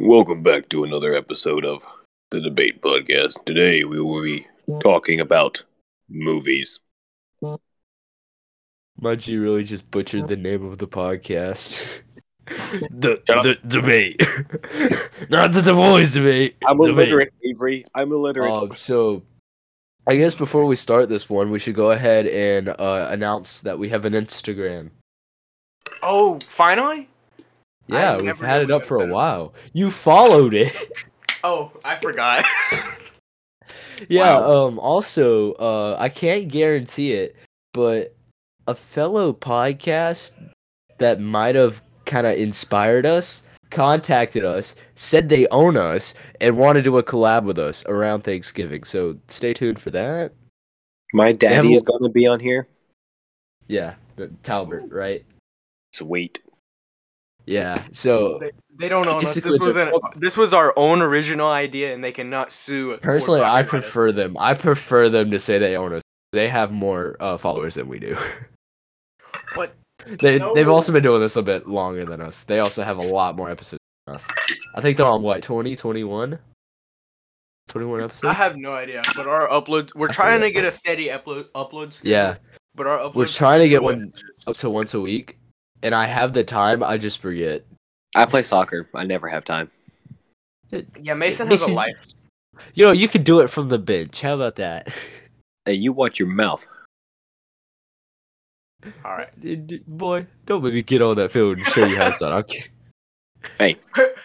Welcome back to another episode of The Debate Podcast. Today we will be talking about movies. Munchie really just butchered the name of the podcast. The debate. Not the boys debate. I'm illiterate, Avery. I'm illiterate. So I guess before we start this one, we should go ahead and announce that we have an Instagram. Oh, finally? Yeah, we've had it up for a while. You followed it. Oh, I forgot. Yeah, wow. Also, I can't guarantee it, but a fellow podcast that might have kind of inspired us contacted us, said they own us, and want to do a collab with us around Thanksgiving. So stay tuned for that. My daddy is going to be on here. Yeah, Talbert, right? Sweet. Yeah, so they don't own us. This was our own original idea, and they cannot sue. Personally, I prefer them. I prefer them to say they own us. They have more followers than we do. But they've also been doing this a bit longer than us. They also have a lot more episodes than us. I think they're on what, 20, 21? 21 episodes? I have no idea. But our uploads, we're trying to get a steady upload schedule. Yeah. But our uploads, we're trying to get one up to once a week. And I have the time, I just forget. I play soccer. I never have time. Yeah, Mason has a life. You know, you can do it from the bench. How about that? Hey, you watch your mouth. All right. Boy, don't let me get on that field and show you how it's done. Okay. Hey.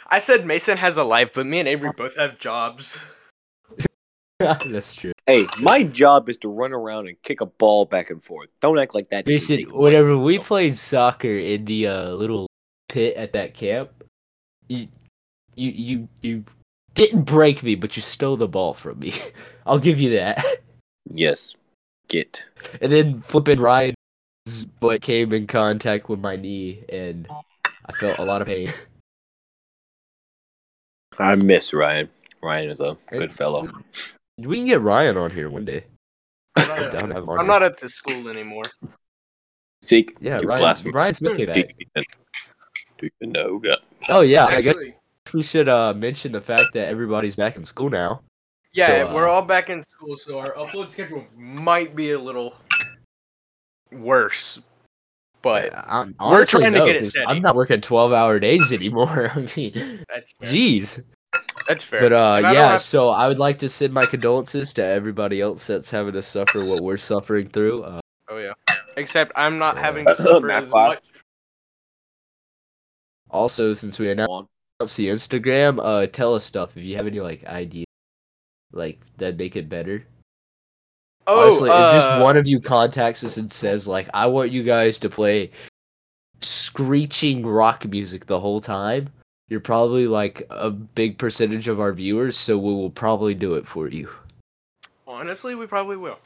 I said Mason has a life, but me and Avery both have jobs. That's true. Hey, my job is to run around and kick a ball back and forth. Don't act like that. Listen, whenever we played soccer in the little pit at that camp, you didn't break me, but you stole the ball from me. I'll give you that. Yes. Get. And then flipping Ryan's butt came in contact with my knee, and I felt a lot of pain. I miss Ryan. Ryan is a good fellow. We can get Ryan on here one day. I'm not up to school anymore. Zeke, yeah, Ryan's making that. Do you know that? Oh, yeah. Actually, I guess we should mention the fact that everybody's back in school now. Yeah, so, we're all back in school, so our upload schedule might be a little worse. But honestly, we're trying to get it steady. I'm not working 12-hour days anymore. I mean, that's fair. Jeez. That's fair. But so I would like to send my condolences to everybody else that's having to suffer what we're suffering through. Oh yeah. Except I'm not having to suffer as much. Also, since we announced the Instagram, tell us stuff if you have any ideas, that make it better. Oh, honestly, if just one of you contacts us and says I want you guys to play screeching rock music the whole time. You're probably a big percentage of our viewers, so we will probably do it for you. Honestly, we probably will.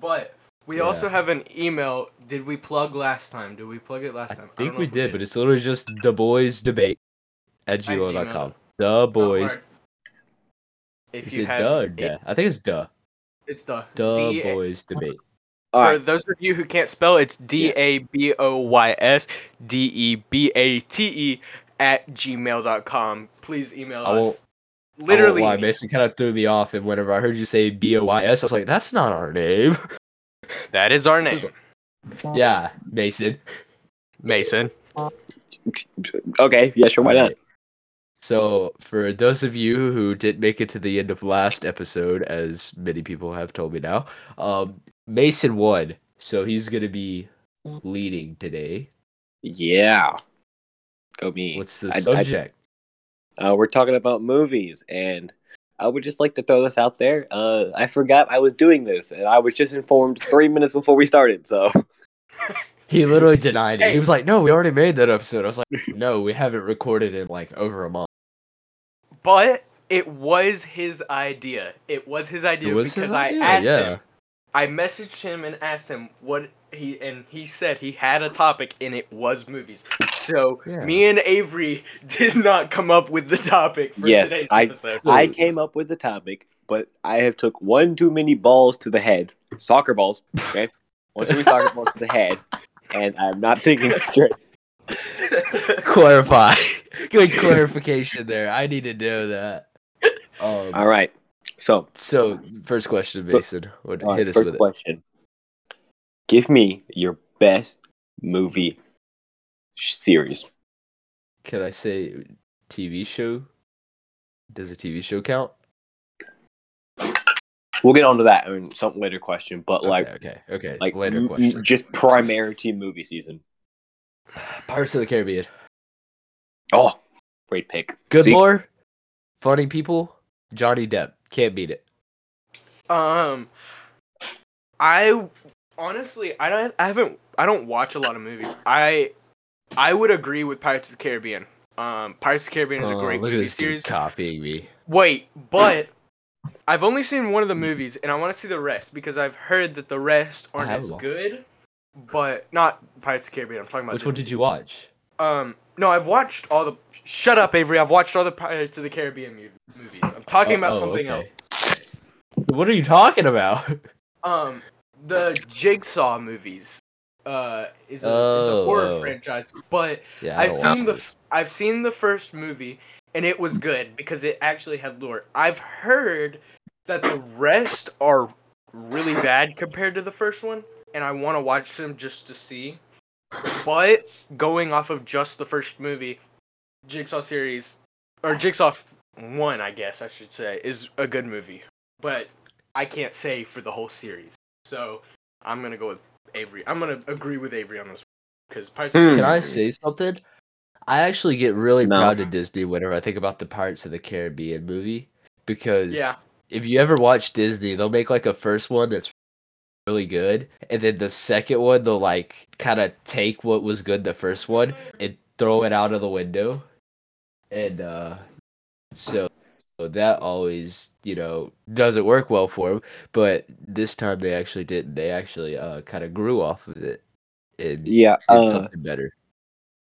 But we also have an email. Did we plug last time? Did we plug it last time? I think we did, but it's literally just daboysdebate@gmail.com. The boys. If you have duh. I think it's duh. It's duh. Boys debate. For those of you who can't spell, it's DABOYSDEBATE. @gmail.com. Please email us. Literally. Mason kind of threw me off, and whenever I heard you say BOYS, I was like, that's not our name. That is our name. Yeah, Mason. Okay, yeah, sure, why not? So, for those of you who didn't make it to the end of last episode, as many people have told me now, Mason won, so he's going to be leading today. Yeah. Go me. What's the subject? We're talking about movies, and I would just like to throw this out there. I forgot I was doing this, and I was just informed 3 minutes before we started, so. He literally denied it. He was like, no, we already made that episode. I was like, no, we haven't recorded in over a month. But it was his idea. I asked him. I messaged him and asked him what he said he had a topic, and it was movies. So me and Avery did not come up with the topic for today's episode. I came up with the topic, but I have took one too many balls to the head. Soccer balls, okay? One too many soccer balls to the head, and I'm not thinking straight. Clarify. Good clarification there. I need to know that. All right. So first question, Mason. Hit us with it. First question. Give me your best movie series. Can I say TV show? Does a TV show count? We'll get onto that in some later question, but okay, later question. Just primary to movie season. Pirates of the Caribbean. Oh, great pick. Good lore, funny people, Johnny Depp. Can't beat it. I honestly, I don't watch a lot of movies. I would agree with Pirates of the Caribbean. Pirates of the Caribbean is a great movie series. Dude copying me. Wait, but I've only seen one of the movies, and I want to see the rest because I've heard that the rest aren't as good. But not Pirates of the Caribbean. I'm talking about. Which one did you watch? No, I've watched all the. Shut up, Avery. I've watched all the Pirates of the Caribbean movies. I'm talking about something else. What are you talking about? The Jigsaw movies. It's a horror franchise, but yeah, I've seen the first movie, and it was good because it actually had lore. I've heard that the rest are really bad compared to the first one, and I want to watch them just to see. But going off of just the first movie, Jigsaw 1, I guess I should say, is a good movie. But I can't say for the whole series, so I'm going to go with Avery. I'm going to agree with Avery on this because Pirates of the Caribbean. Can I say something? I actually get really proud of Disney whenever I think about the Pirates of the Caribbean movie because if you ever watch Disney, they'll make like a first one that's really good, and then the second one they'll like kind of take what was good the first one and throw it out of the window, and so that always doesn't work well for them. But this time they actually didn't. They actually kind of grew off of it and did something better.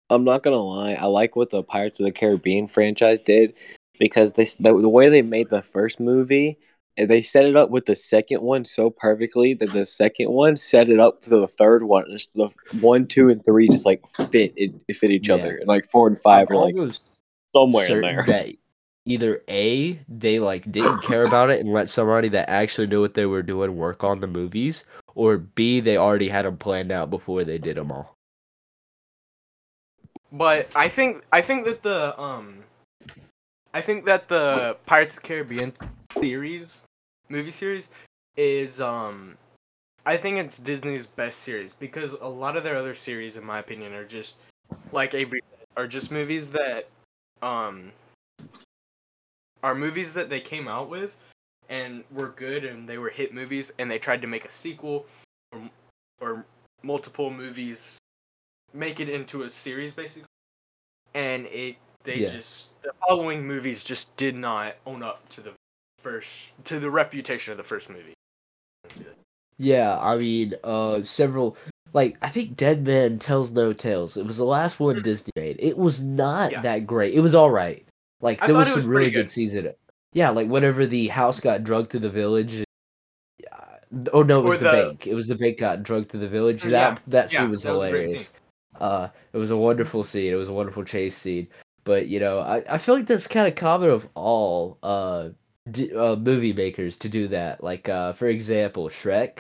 I'm not gonna lie, I like what the Pirates of the Caribbean franchise did because the way they made the first movie. And they set it up with the second one so perfectly that the second one set it up for the third one. Just the 1, 2, and 3 just like fit each other, and like 4 and 5 are like somewhere in there. That either A, they like didn't care about it and let somebody that actually knew what they were doing work on the movies, or B, they already had them planned out before they did them all. But I think that the Pirates of the Caribbean movie series is I think it's Disney's best series because a lot of their other series in my opinion are just like Avery said, are just movies that are movies that they came out with and were good and they were hit movies and they tried to make a sequel or multiple movies, make it into a series basically, and the following movies just did not own up to the reputation of the first movie. Yeah, I mean, several, like, I think Dead Man Tells No Tales. It was the last one Disney made. It was not that great. It was all right. Like, there was some really good season. Yeah, like, whenever the house got drugged to the village. Oh, no, it was the bank. It was the bank got drugged to the village. That scene was hilarious. Was it was a wonderful scene. It was a wonderful chase scene. But, I feel like that's kind of common of all, movie makers to do that. Like, for example, Shrek.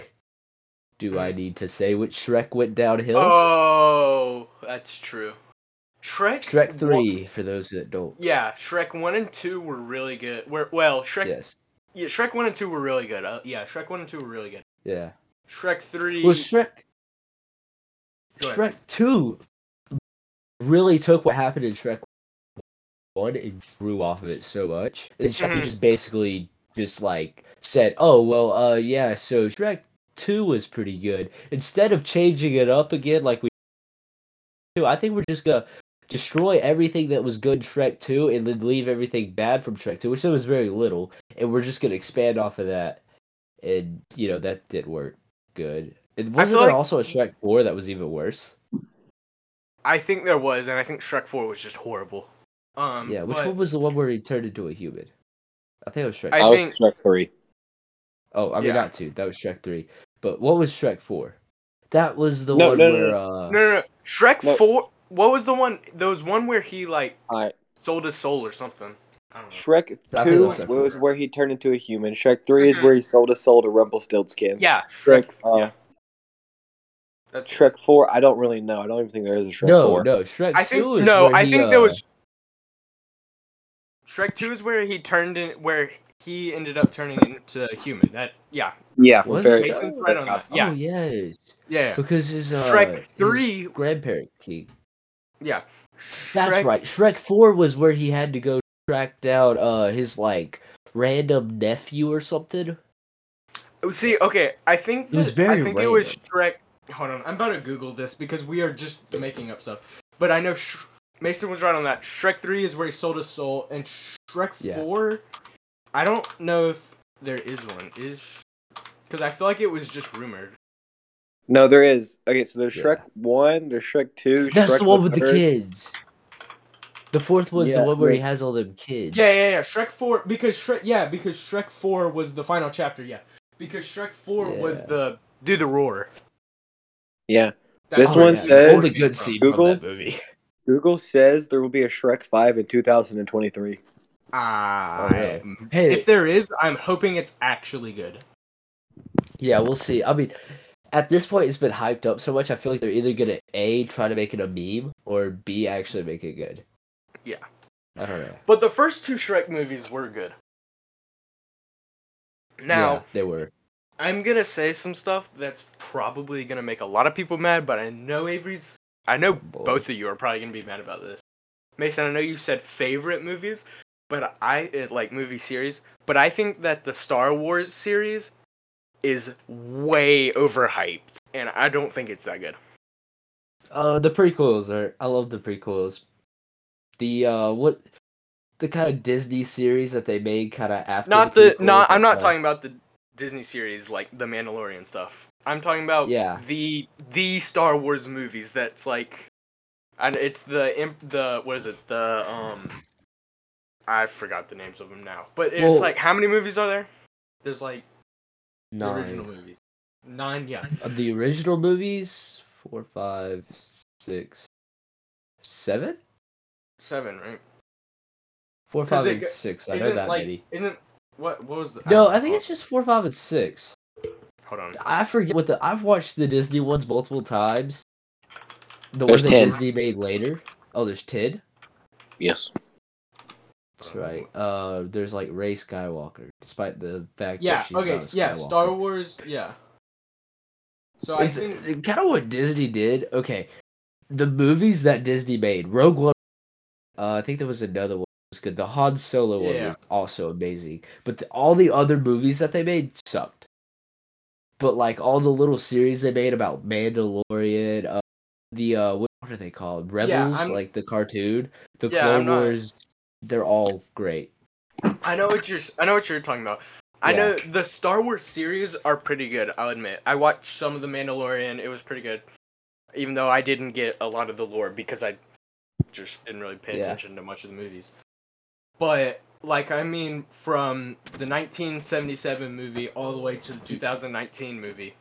Do I need to say which Shrek went downhill? Oh, that's true. Shrek 3, for those that don't. Yeah, Shrek 1 and 2 were really good. Shrek 1 and 2 were really good. Shrek 1 and 2 were really good. Yeah. Shrek 3... Well, Shrek 2 really took what happened in Shrek 1 and grew off of it so much. And Shrek just basically just like said, oh, well, so Shrek 2 was pretty good. Instead of changing it up again like we do, I think we're just going to destroy everything that was good in Shrek 2 and then leave everything bad from Shrek 2, which there was very little, and we're just going to expand off of that. And, that did work good. And wasn't there also a Shrek 4 that was even worse? I think there was, and I think Shrek 4 was just horrible. One was the one where he turned into a human? I think it was Shrek 3. Shrek 3. Oh, I mean, not 2. That was Shrek 3. But what was Shrek 4? That was the one where... No. Shrek 4... What was the one? There was one where he like sold his soul or something. I don't know. Shrek 2 was where he turned into a human. Shrek 3 is where he sold his soul to Rumpelstiltskin. Yeah, Shrek. Yeah. That's Shrek 4. I don't really know. I don't even think there is a Shrek 4. No, Shrek 2 I think there was. Shrek 2 is where he turned in, where he ended up turning into a human. Yeah. Mason's right on that. Yeah. Oh, yes. Yeah. Because his Shrek 3 his grandparent. Yeah. That's right. Shrek 4 was where he had to go track down his like random nephew or something. See, okay, I think it was Shrek. Hold on, I'm about to Google this because we are just making up stuff. But I know Mason was right on that. Shrek 3 is where he sold his soul, and Shrek 4, I don't know if there is one. Is because I feel like it was just rumored. No, there is. Okay, so there's Shrek 1, there's Shrek 2. That's Shrek the one with the kids. The fourth was the one where he has all them kids. Yeah. Shrek 4, because Shrek 4 was the final chapter. Yeah, because Shrek 4 was the do the roar. Yeah, this one says the good scene Google from that movie. Google says there will be a Shrek 5 in 2023. If there is, I'm hoping it's actually good. Yeah, we'll see. I mean, at this point, it's been hyped up so much. I feel like they're either gonna A, try to make it a meme, or B, actually make it good. Yeah, I don't know. But the first two Shrek movies were good. Now they were. I'm gonna say some stuff that's probably gonna make a lot of people mad, but I know Avery's. I know both of you are probably gonna be mad about this. Mason, I know you said favorite movies, but movie series. But I think that the Star Wars series is way overhyped, and I don't think it's that good. The prequels are. I love the prequels. The the kind of Disney series that they made kind of after. I'm not talking about the Disney series like the Mandalorian stuff. I'm talking about the Star Wars movies. That's like, and it's the what is it? The I forgot the names of them now. But it's like, how many movies are there? There's like 9 original movies. 9, yeah. Of the original movies, 4, 5, 6, 7. 7, right? 4, 5, and 6. I know that, like, lady. Isn't what was the? No, I think it's just 4, 5, and 6. Hold on. I forget what I've watched the Disney ones multiple times. There's ones 10. That Disney made later. Oh, there's 10. Yes. That's right. There's like Rey Skywalker, despite the fact that she's not a Skywalker. Star Wars. Yeah. So I think kind of what Disney did. Okay, the movies that Disney made, Rogue One. I think there was another one that was good. The Han Solo one was also amazing. But all the other movies that they made sucked. But, like, all the little series they made about Mandalorian, what are they called? Rebels, like the cartoon. The Clone Wars, they're all great. I know what you're talking about. Yeah. I know the Star Wars series are pretty good, I'll admit. I watched some of the Mandalorian. It was pretty good. Even though I didn't get a lot of the lore because I just didn't really pay attention to much of the movies. But, like, I mean, from the 1977 movie all the way to the 2019 movie,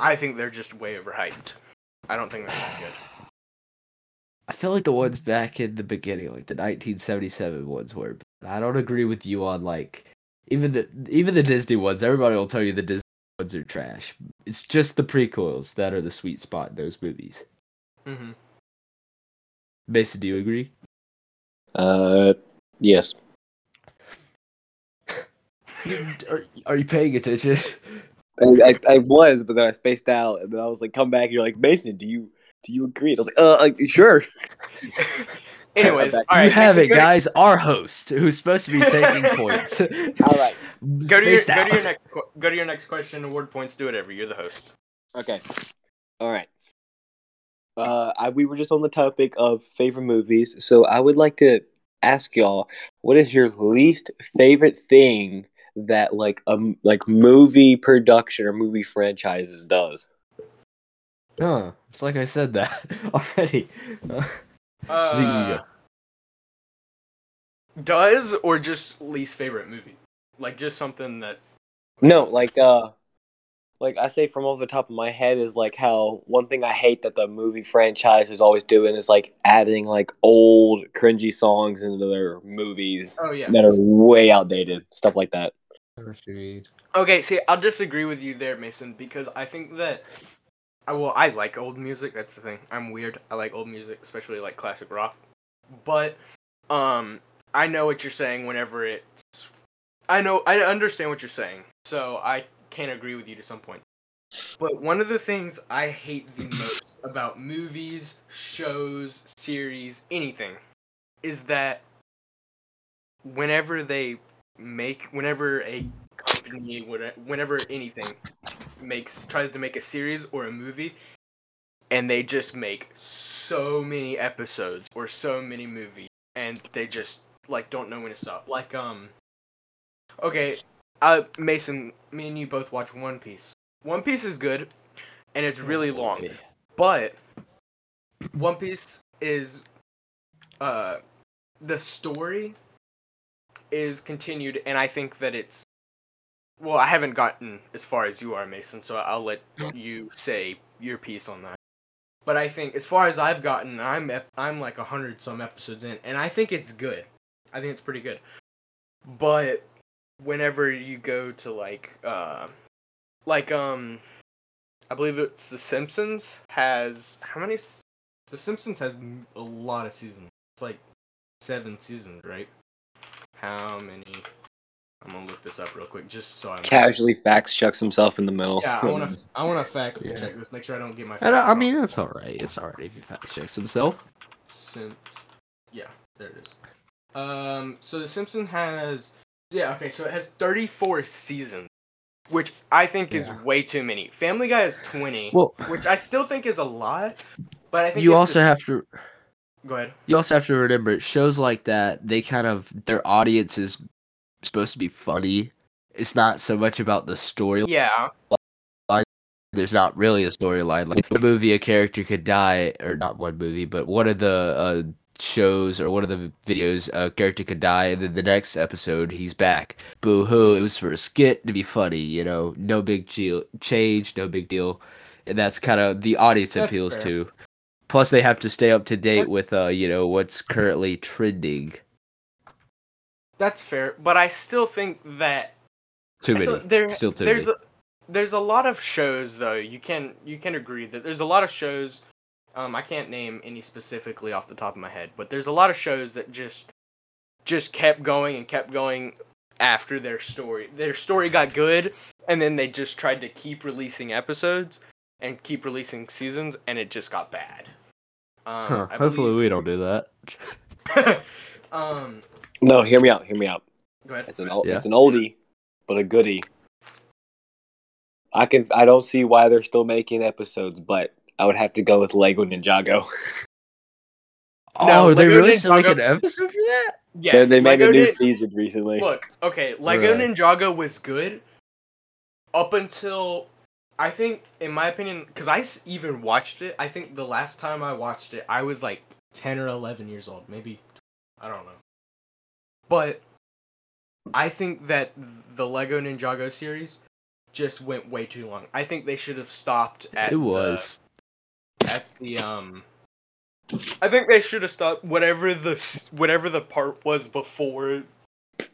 I think they're just way overhyped. I don't think they're that good. I feel like the ones back in the beginning, like the 1977 ones were, but I don't agree with you on, like, even the Disney ones. Everybody will tell you the Disney ones are trash. It's just the prequels that are the sweet spot in those movies. Mm-hmm. Mason, do you agree? Yes. Are you paying attention? I was, but then I spaced out, and then I was like, "Come back!" And you're like, "Mason, do you agree?" And I was like, sure." Anyways, all right. You have Mason, guys. Our host, who's supposed to be taking points. All right. Go to your next question. Award points. Do whatever. You're the host. Okay. All right. We were just on the topic of favorite movies, so I would like to ask y'all, what is your least favorite thing that like movie production or movie franchises does? Huh. It's like I said that already. Does or just least favorite movie? Like just something that. No, like like I say from over the top of my head is like how one thing I hate that the movie franchise is always doing is like adding like old cringy songs into their movies that are way outdated, stuff like that. Okay, see, I'll disagree with you there, Mason, because I think that, well, I like old music, that's the thing. I'm weird. I like old music, especially like classic rock. But, I know what you're saying whenever it's, I understand what you're saying, so I can agree with you to some point. But one of the things I hate the most about movies, shows, series, anything, is that whenever anything tries to make a series or a movie, and they just make so many episodes or so many movies, and they just like don't know when to stop. Like Mason, me and you both watch One Piece. One Piece is good, and it's really long, but One Piece is the story is continued, and I think that it's, well, I haven't gotten as far as you are, Mason, so I'll let you say your piece on that. But I think, as far as I've gotten, I'm like 100-some episodes in, and I think it's good. I think it's pretty good. But whenever you go to, I believe it's The Simpsons has, The Simpsons has a lot of seasons. It's like 7 seasons, right? How many? I'm gonna look this up real quick, just so I casually fact checks himself in the middle. Yeah, I wanna fact check this, make sure I don't get my. It's all right. It's all right if he fact checks himself. Yeah, there it is. So The Simpsons has, so it has 34 seasons, which I think is way too many. Family Guy is 20, which I still think is a lot, but I think you also have to. Go ahead. You also have to remember, shows like that, they kind of, their audience is supposed to be funny. It's not so much about the story. Yeah. There's not really a storyline. Like, one movie, a character could die, or not one movie, but one of the shows or one of the videos, a character could die, and then the next episode, he's back. Boo-hoo, it was for a skit to be funny, you know? No big deal. Change, no big deal. And that's kind of the audience appeals to. Plus, they have to stay up to date with, what's currently trending. That's fair, but I still think that there's a lot of shows, though. You can agree that there's a lot of shows. I can't name any specifically off the top of my head, but there's a lot of shows that just kept going after their story. Their story got good, and then they just tried to keep releasing episodes and keep releasing seasons, and it just got bad. Hopefully we don't do that. No, hear me out. Go ahead. It's an oldie, but a goodie. I don't see why they're still making episodes, but I would have to go with Lego Ninjago. No, they released like an episode for that? Yes. They made a new season recently. Look, okay, Lego Ninjago was good up until, I think, in my opinion, because I even watched it, I think the last time I watched it, I was like 10 or 11 years old, maybe, I don't know. But I think that the Lego Ninjago series just went way too long. I think they should have stopped I think they should have stopped whatever the part was before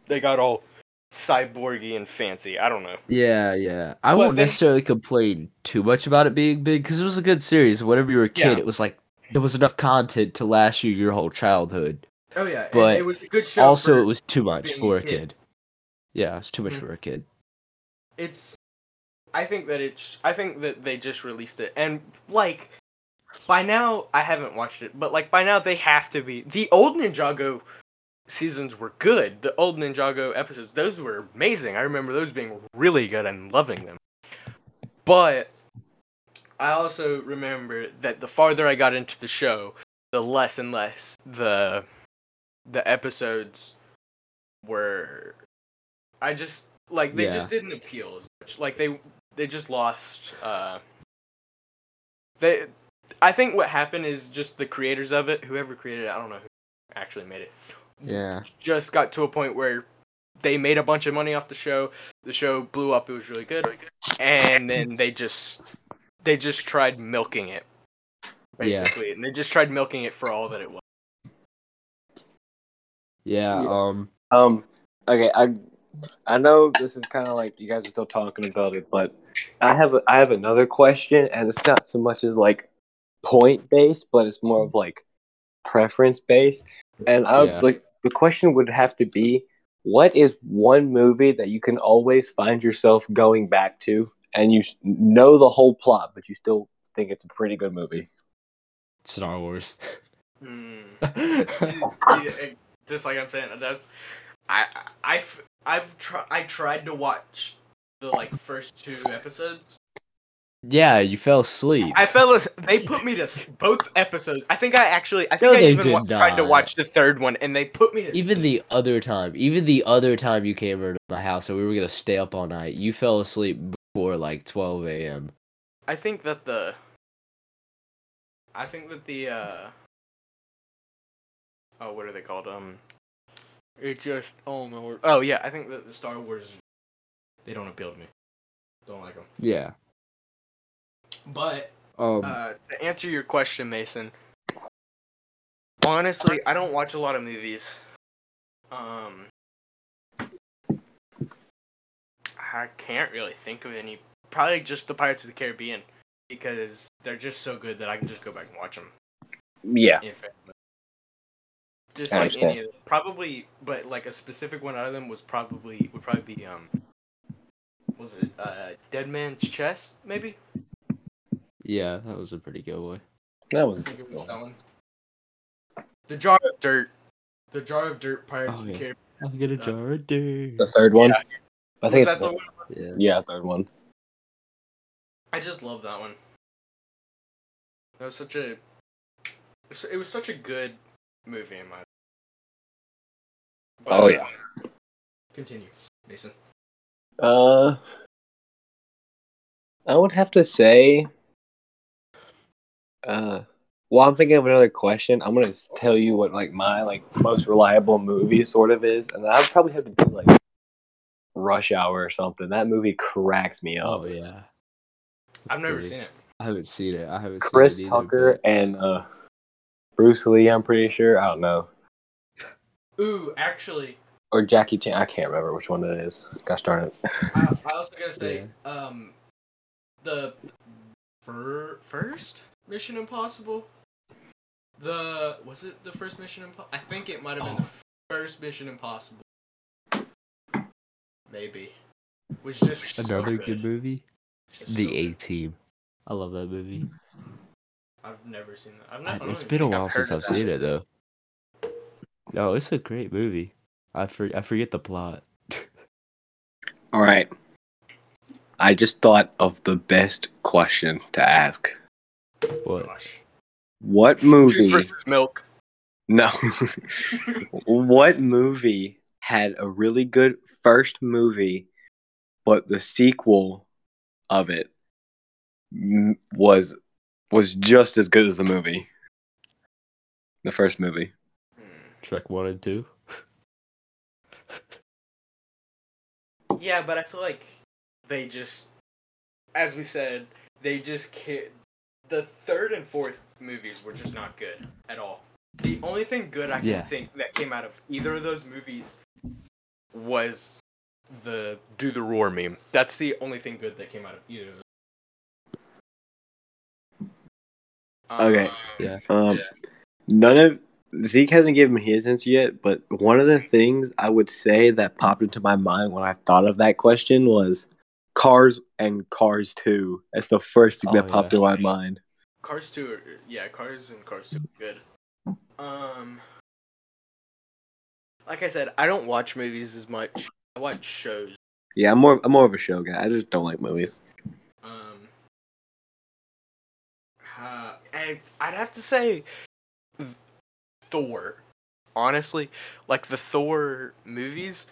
they got all cyborgy and fancy. I don't know. Yeah. I won't necessarily complain too much about it being big because it was a good series. Whenever you were a kid, it was like there was enough content to last you your whole childhood. Oh yeah, but it was a good show. Also, it was too much for a kid. Yeah, it's too much for a kid. I think that they just released it, and like by now I haven't watched it, but like by now they have to be. The old Ninjago seasons were good. The old Ninjago episodes, those were amazing. I remember those being really good and loving them. But I also remember that the farther I got into the show, the less and less the episodes were. I just like they just didn't appeal as much. Like they just lost. I think what happened is just the creators of it, whoever created it, I don't know who actually made it. Yeah. Just got to a point where they made a bunch of money off the show. The show blew up. It was really good. and then they just tried milking it, basically, yeah. And they just tried milking it for all that it was. Yeah. Okay. I know this is kind of like you guys are still talking about it, but I have another question, and it's not so much as like point based, but it's more of like preference based. And I would, like, the question would have to be, what is one movie that you can always find yourself going back to, and you know the whole plot, but you still think it's a pretty good movie? Star Wars. Dude, just like I'm saying, that's I tried to watch the like first two episodes. Yeah, you fell asleep. I fell asleep. They put me to both episodes. I even tried to watch the third one, and they put me to sleep. Even the other time you came over to my house, so we were gonna stay up all night. You fell asleep before like 12 a.m. I think that the oh, what are they called? It just, oh my word. Oh yeah, I think that the Star Wars, they don't appeal to me. Don't like them. Yeah. But to answer your question, Mason, honestly, I don't watch a lot of movies. I can't really think of any. Probably just the Pirates of the Caribbean, because they're just so good that I can just go back and watch them. Yeah. Just like any of them. Probably, but like a specific one out of them would probably be was it Dead Man's Chest, maybe? Yeah, that was a pretty good one. That was cool. That one. The Jar of Dirt, Pirates of the Caribbean. I'll get a Jar of Dirt. The third one? Yeah. I think it's the one. Yeah, third one. I just love that one. That was such a good movie in my opinion. Oh, yeah. Continue, Mason. I would have to say... While I'm thinking of another question, I'm gonna tell you what like my like most reliable movie sort of is, and I'd probably have to do like Rush Hour or something. That movie cracks me up. Oh yeah, I've never seen it. I haven't seen it. I haven't. Chris seen it either, Tucker but... and Bruce Lee. I'm pretty sure. I don't know. Ooh, actually. Or Jackie Chan. I can't remember which one it is. Gosh darn it. I also gotta say, the first. Mission Impossible? Was it the first Mission Impossible? I think it might have been the first Mission Impossible. Maybe. Which just another so good movie? Just the so A-Team. I love that movie. I've never seen that. It's been a while since I've seen it though. No, it's a great movie. I forget the plot. All right. I just thought of the best question to ask. What? Gosh. What movie? Juice versus milk. No. What movie had a really good first movie, but the sequel of it was just as good as the movie? The first movie. Shrek 1 and 2? Yeah, but I feel like they just, as we said, they just can't. The third and fourth movies were just not good at all. The only thing good I can think that came out of either of those movies was the Do the Roar meme. That's the only thing good that came out of either of those. Okay. None of... Zeke hasn't given his answer yet, but one of the things I would say that popped into my mind when I thought of that question was... Cars and Cars 2. That's the first thing that popped in my mind. Cars 2, Cars and Cars 2 are good. Like I said, I don't watch movies as much. I watch shows. Yeah, I'm more of a show guy. I just don't like movies. I'd have to say Thor. Honestly, like the Thor movies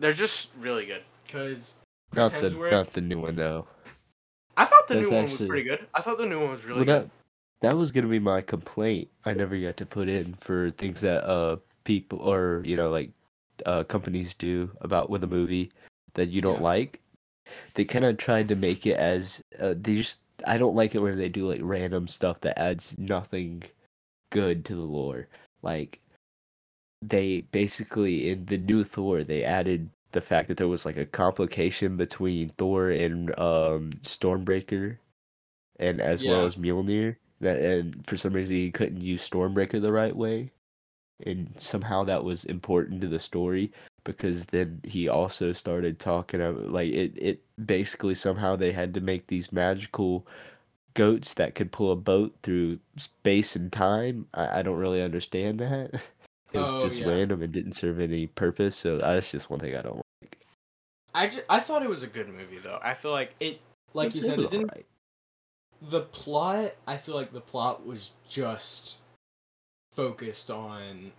they're just really good. Because Chris Hemsworth... Not the new one, though. I thought the new one was pretty good. I thought the new one was really good. That was going to be my complaint. I never got to put in for things that people or, companies do about with a movie that you don't like. They kind of tried to make it as they just. I don't like it where they do like random stuff that adds nothing good to the lore. Like they basically in the new Thor they added the fact that there was like a complication between Thor and Stormbreaker, and as well as Mjolnir. That and for some reason he couldn't use Stormbreaker the right way, and somehow that was important to the story. Because then he also started talking about, like, it basically somehow they had to make these magical goats that could pull a boat through space and time. I don't really understand that. It was random and didn't serve any purpose, so that's just one thing I don't like. I thought it was a good movie, though. I feel like it, like you said, it didn't... Right. The plot, I feel like the plot was just focused on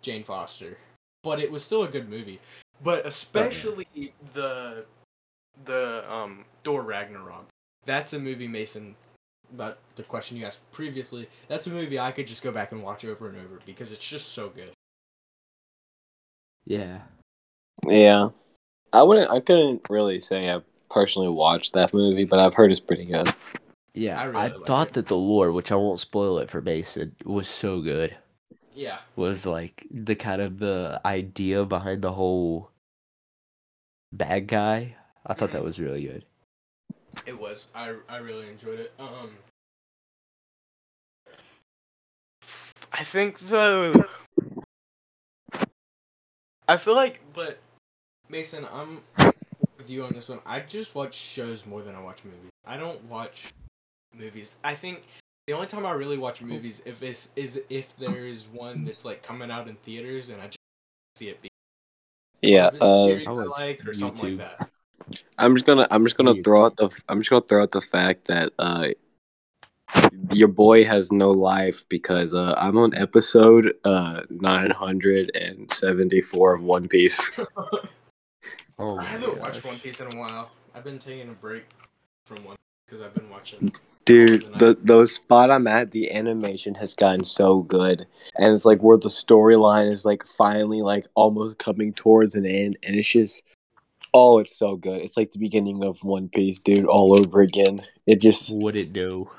Jane Foster. But it was still a good movie. But especially the Thor Ragnarok. That's a movie, Mason, about the question you asked previously. That's a movie I could just go back and watch over and over because it's just so good. Yeah. Yeah. I couldn't really say I've personally watched that movie, but I've heard it's pretty good. Yeah, I thought that the lore, which I won't spoil it for Mason, was so good. Yeah. Was like the kind of the idea behind the whole bad guy. I thought that was really good. It was. I really enjoyed it. I think the I feel like but Mason, I'm with you on this one. I just watch shows more than I watch movies. I don't watch movies. I think the only time I really watch movies if there is one that's like coming out in theaters and I just see it. Or something like that. I'm just gonna throw out the fact that your boy has no life because I'm on episode 974 of One Piece. I haven't watched One Piece in a while. I've been taking a break from One Piece because I've been watching. Dude, the spot I'm at, the animation has gotten so good, and it's like where the storyline is like finally like almost coming towards an end, and it's just, oh, it's so good. It's like the beginning of One Piece, dude, all over again. It just wouldn't do.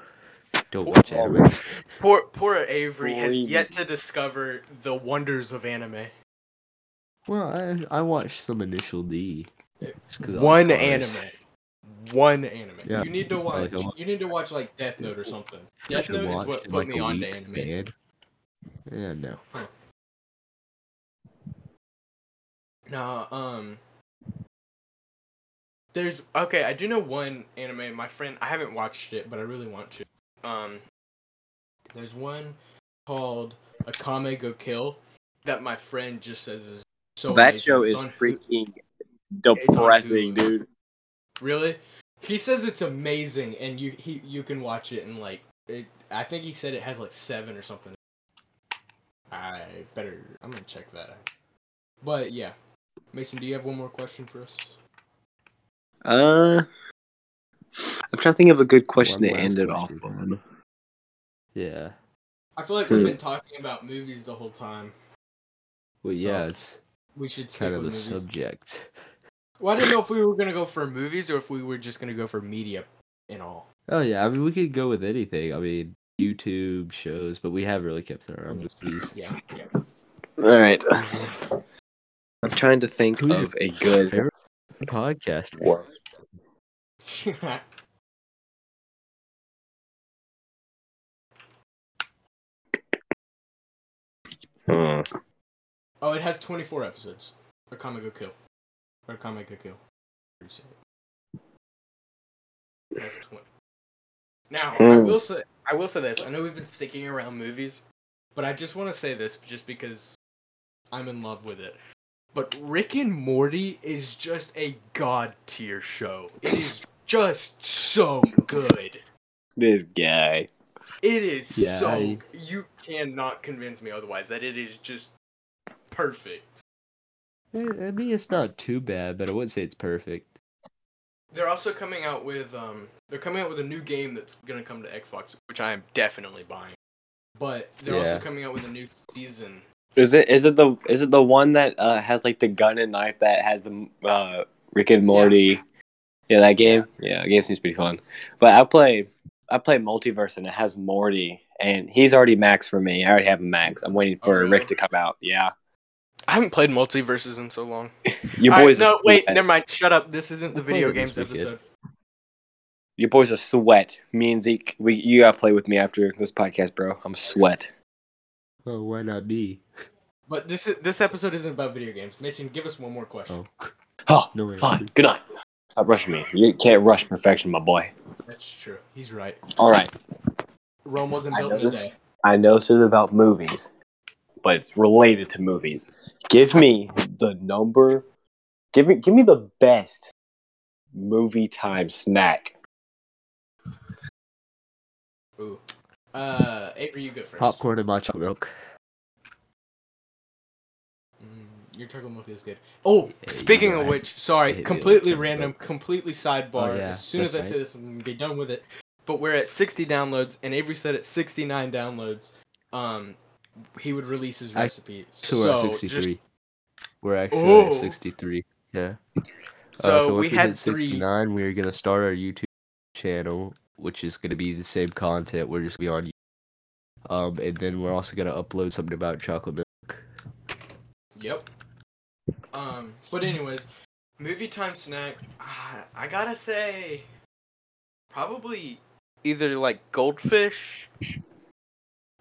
Don't watch anime. Poor Avery has yet to discover the wonders of anime. Well, I watched some Initial D. One anime. Yeah. You need to watch like Death Note or something. Death Note is what put me on to anime. Yeah, no. Huh. No, I do know one anime. My friend, I haven't watched it, but I really want to. There's one called Akame Go Kill that my friend just says is so that amazing. Show is freaking depressing, dude. Really? He says it's amazing, and you can watch it, and like it, I think he said it has like 7 or something. I'm gonna check that out. But yeah, Mason, do you have one more question for us? I'm trying to think of a good question to end it off on. Yeah. I feel like we've been talking about movies the whole time. Well, yeah, we should stick with movies. Kind of the subject. Well, I didn't know if we were going to go for movies or if we were just going to go for media and all. Oh, yeah. I mean, we could go with anything. I mean, YouTube, shows, but we have really kept it around with these. Yeah. All right. I'm trying to think of a good podcast. Oh, it has 24 episodes. Akame Go Kill. Or Comic Go Kill. That's 20. Now, I will say this. I know we've been sticking around movies, but I just want to say this just because I'm in love with it. But Rick and Morty is just a god-tier show. It is just so good. This guy. It is so... You cannot convince me otherwise that it is just perfect. I mean, it's not too bad, but I wouldn't say it's perfect. They're also coming out with a new game that's gonna come to Xbox, which I am definitely buying. But they're also coming out with a new season. Is it the one that has like the gun and knife that has the Rick and Morty Yeah, that game. Yeah, that game seems pretty fun. But I play Multiverse, and it has Morty, and he's already maxed for me. I already have him maxed. I'm waiting for Rick to come out. Yeah. I haven't played Multiverses in so long. Your boys. No, wait, never mind. Shut up. This isn't the video games episode. Your boys are sweat. Me and Zeke, you gotta play with me after this podcast, bro. I'm sweat. Oh, why not me? But this episode isn't about video games. Mason, give us one more question. Oh, no way. Fine. Good night. Stop rushing me. You can't rush perfection, my boy. That's true. He's right. All right. Rome wasn't built in a day. I know this is about movies, but it's related to movies. Give me the best movie time snack. Ooh. Avery, you go first. Popcorn and matcha milk. Your chocolate milk is good. Oh, speaking of which, sorry, completely random, completely sidebar. As soon as I say this, I'm going to be done with it. But we're at 60 downloads, and Avery said at 69 downloads, he would release his recipe. So we're at 63. We're actually at 63. Yeah. So we had 69. We're going to start our YouTube channel, which is going to be the same content. We're just going to be on YouTube. And then we're also going to upload something about chocolate milk. Yep. But anyways, movie time snack, I gotta say, probably either like goldfish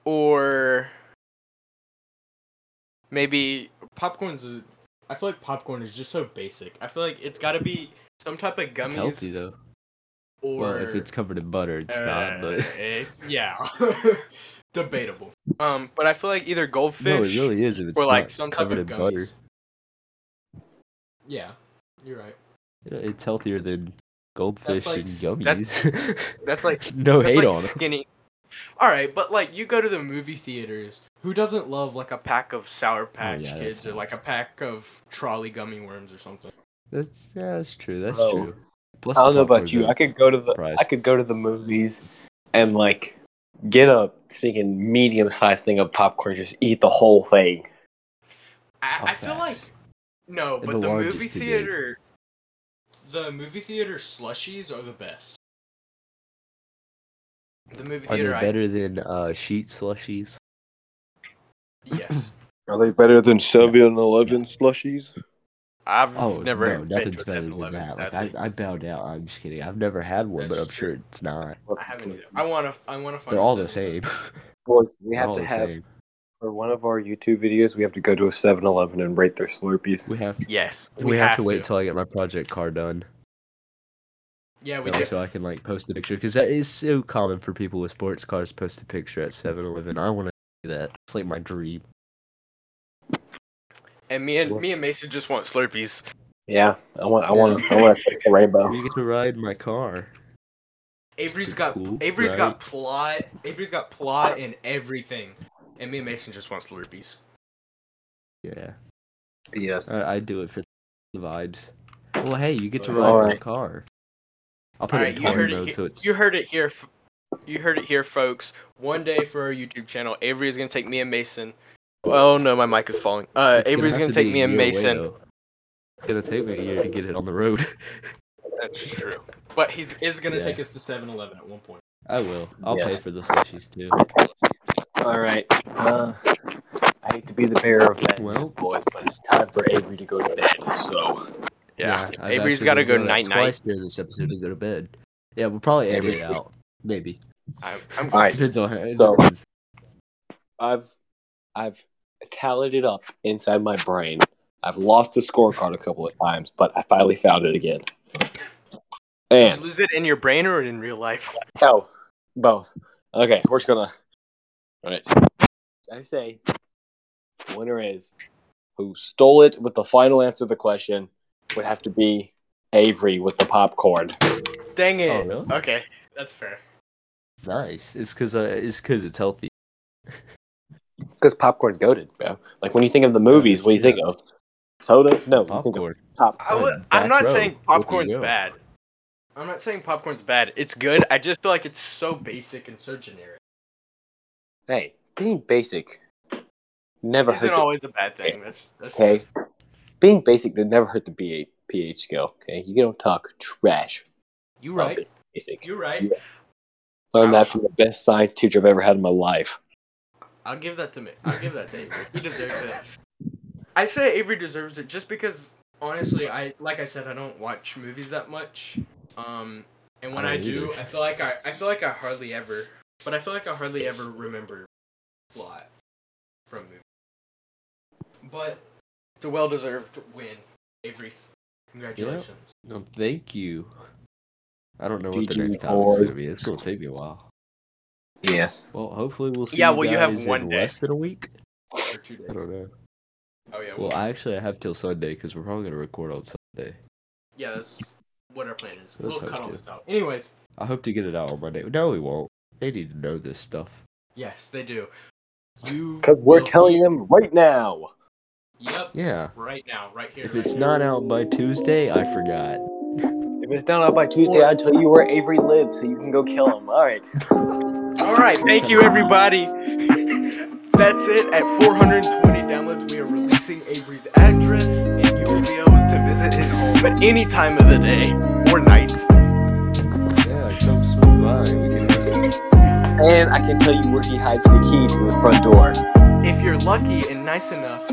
or maybe popcorn's. I feel like popcorn is just so basic. I feel like it's gotta be some type of gummies. It's healthy though. Or well, if it's covered in butter, it's not. But yeah, debatable. But I feel like either goldfish no, it really is if it's or like some type of gummies. Butter. Yeah, you're right. It's healthier than goldfish and gummies. That's like no that's hate like on skinny. Them. All right, but like you go to the movie theaters, who doesn't love like a pack of Sour Patch Kids or like a pack of Trolley gummy worms or something? That's true. That's true. Plus I don't know about you. I could go to the movies and like get a stinking medium-sized thing of popcorn, just eat the whole thing. I feel like no, but the movie theater slushies are the best. The movie theater are they better than sheet slushies? Yes. Are they better than 7-Eleven slushies? I've never been to 7-Eleven. I bow down. I'm just kidding. I've never had one, but I'm sure it's not. I haven't either. I want to find. They're all the same. Boys, we have to have. Same. For one of our YouTube videos, we have to go to a 7-Eleven and rate their Slurpees. We have. Yes, we have to wait until I get my project card done. Yeah, we do. So I can like post a picture because that is so common for people with sports cars post a picture at 7-Eleven. I want to do that. It's like my dream. And me and Mason just want Slurpees. Yeah, I want to take the rainbow. You get to ride my car. Avery's got plot. Avery's got plot and everything. And me and Mason just want Slurpees. Yeah. Yes. I do it for the vibes. Well, hey, you get to ride my car. I'll put it in car mode so it's... You heard it here. You heard it here, folks. One day for our YouTube channel, Avery is going to take me and Mason. Oh, no, my mic is falling. Avery's going to take me and Mason. It's going to take me a year to get it on the road. That's true. But he is going to take us to 7-Eleven at one point. I will. I'll pay for the slushies, too. All right. I hate to be the bearer of bad news, boys, but it's time for Avery to go to bed. So, yeah Avery's got to go night-night. Twice during this episode to go to bed. Yeah, we'll probably air it out. Maybe. I'm going to. Depends on her. So, I've tallied it up inside my brain. I've lost the scorecard a couple of times, but I finally found it again. And did you lose it in your brain or in real life? Oh, both. Okay, we're just going to... All right. I say the winner is who stole it with the final answer to the question would have to be Avery with the popcorn. Dang it. Oh, really? Okay, that's fair. Nice. It's because it's healthy. Because popcorn's goated, bro. Like when you think of the movies, what do you think of? Soda? No, popcorn. I'm not saying popcorn's bad. I'm not saying popcorn's bad. It's good. I just feel like it's so basic and so generic. Hey, being basic never hurt. Isn't always a bad thing. That's okay. Being basic did never hurt to be a pH scale, okay? You don't talk trash. You're right. Basic. You're right. Yeah. Learned that from the best science teacher I've ever had in my life. I'll give that to me. I'll give that to Avery. He deserves it. I say Avery deserves it just because, honestly, like I said, I don't watch movies that much. And when I do, I feel like I hardly ever remember a lot from movies. But it's a well-deserved win, Avery. Congratulations. Yeah. No, thank you. I don't know what the next topic's going to be. It's going to take me a while. Yes. Well, hopefully we'll see you guys you have in less than a week. Or 2 days. I don't know. Oh, yeah. Well, I have till Sunday because we're probably going to record on Sunday. Yeah, that's what our plan is. We'll cut all this out. Anyways. I hope to get it out on Monday. No, we won't. They need to know this stuff. Yes, they do. Because we're telling them right now. Yep. Yeah. Right now, right here. If it's not out by Tuesday, I forgot. If it's not out by Tuesday, I'll tell you where Avery lives so you can go kill him. All right. All right. Thank you, everybody. That's it. At 420 downloads, we are releasing Avery's address, and you will be able to visit his home at any time of the day or night. Yeah, come swing by. We can visit. And I can tell you where he hides the key to his front door. If you're lucky and nice enough,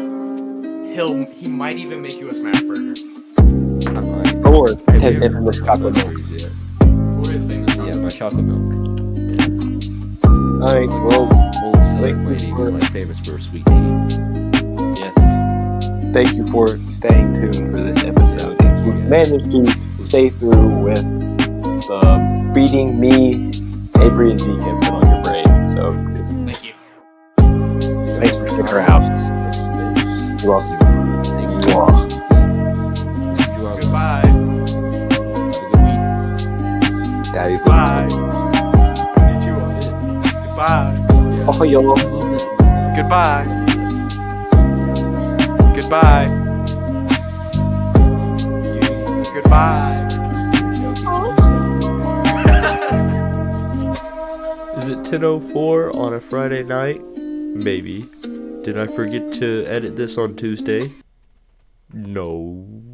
he might even make you a smash burger. Or his infamous chocolate milk. Or his famous chocolate milk. Yeah, my chocolate milk. Yeah. Alright, old Southern lady was famous for her sweet tea. Yes. Thank you for staying tuned for this episode. Yeah, you've managed to stay through with the beating me, Avery, and Zeke have been on your brain. So, thank you. Thanks for sticking around. You're welcome. Goodbye. Daddy's goodbye. Goodbye. Yeah. Oh, yo. Goodbye. Goodbye. Goodbye. Is it 10:04 on a Friday night? Maybe. Did I forget to edit this on Tuesday? No.